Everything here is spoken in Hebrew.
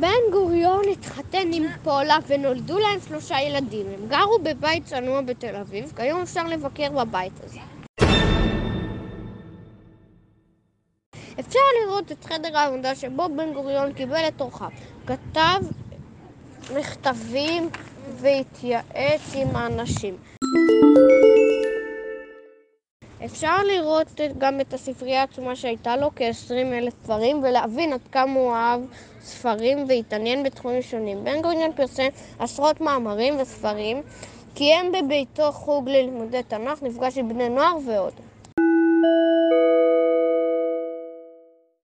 בן גוריון התחתן עם פולה ונולדו להם 3 ילדים. הם גרו בבית צנוע בתל אביב, כיום אפשר לבקר בבית הזה. אפשר לראות את חדר העבודה שבו בן גוריון קיבל את אורחיו. כתב מכתבים והתייעץ עם האנשים. אפשר לראות גם את הספרייה העצומה שהייתה לו, כ-20,000 ספרים, ולהבין עד כמה הוא אהב ספרים והתעניין בתחומים שונים. בן גוריון פרסם עשרות מאמרים וספרים, קיים בביתו חוג ללימודי תנ"ך, נפגש עם בני נוער ועוד.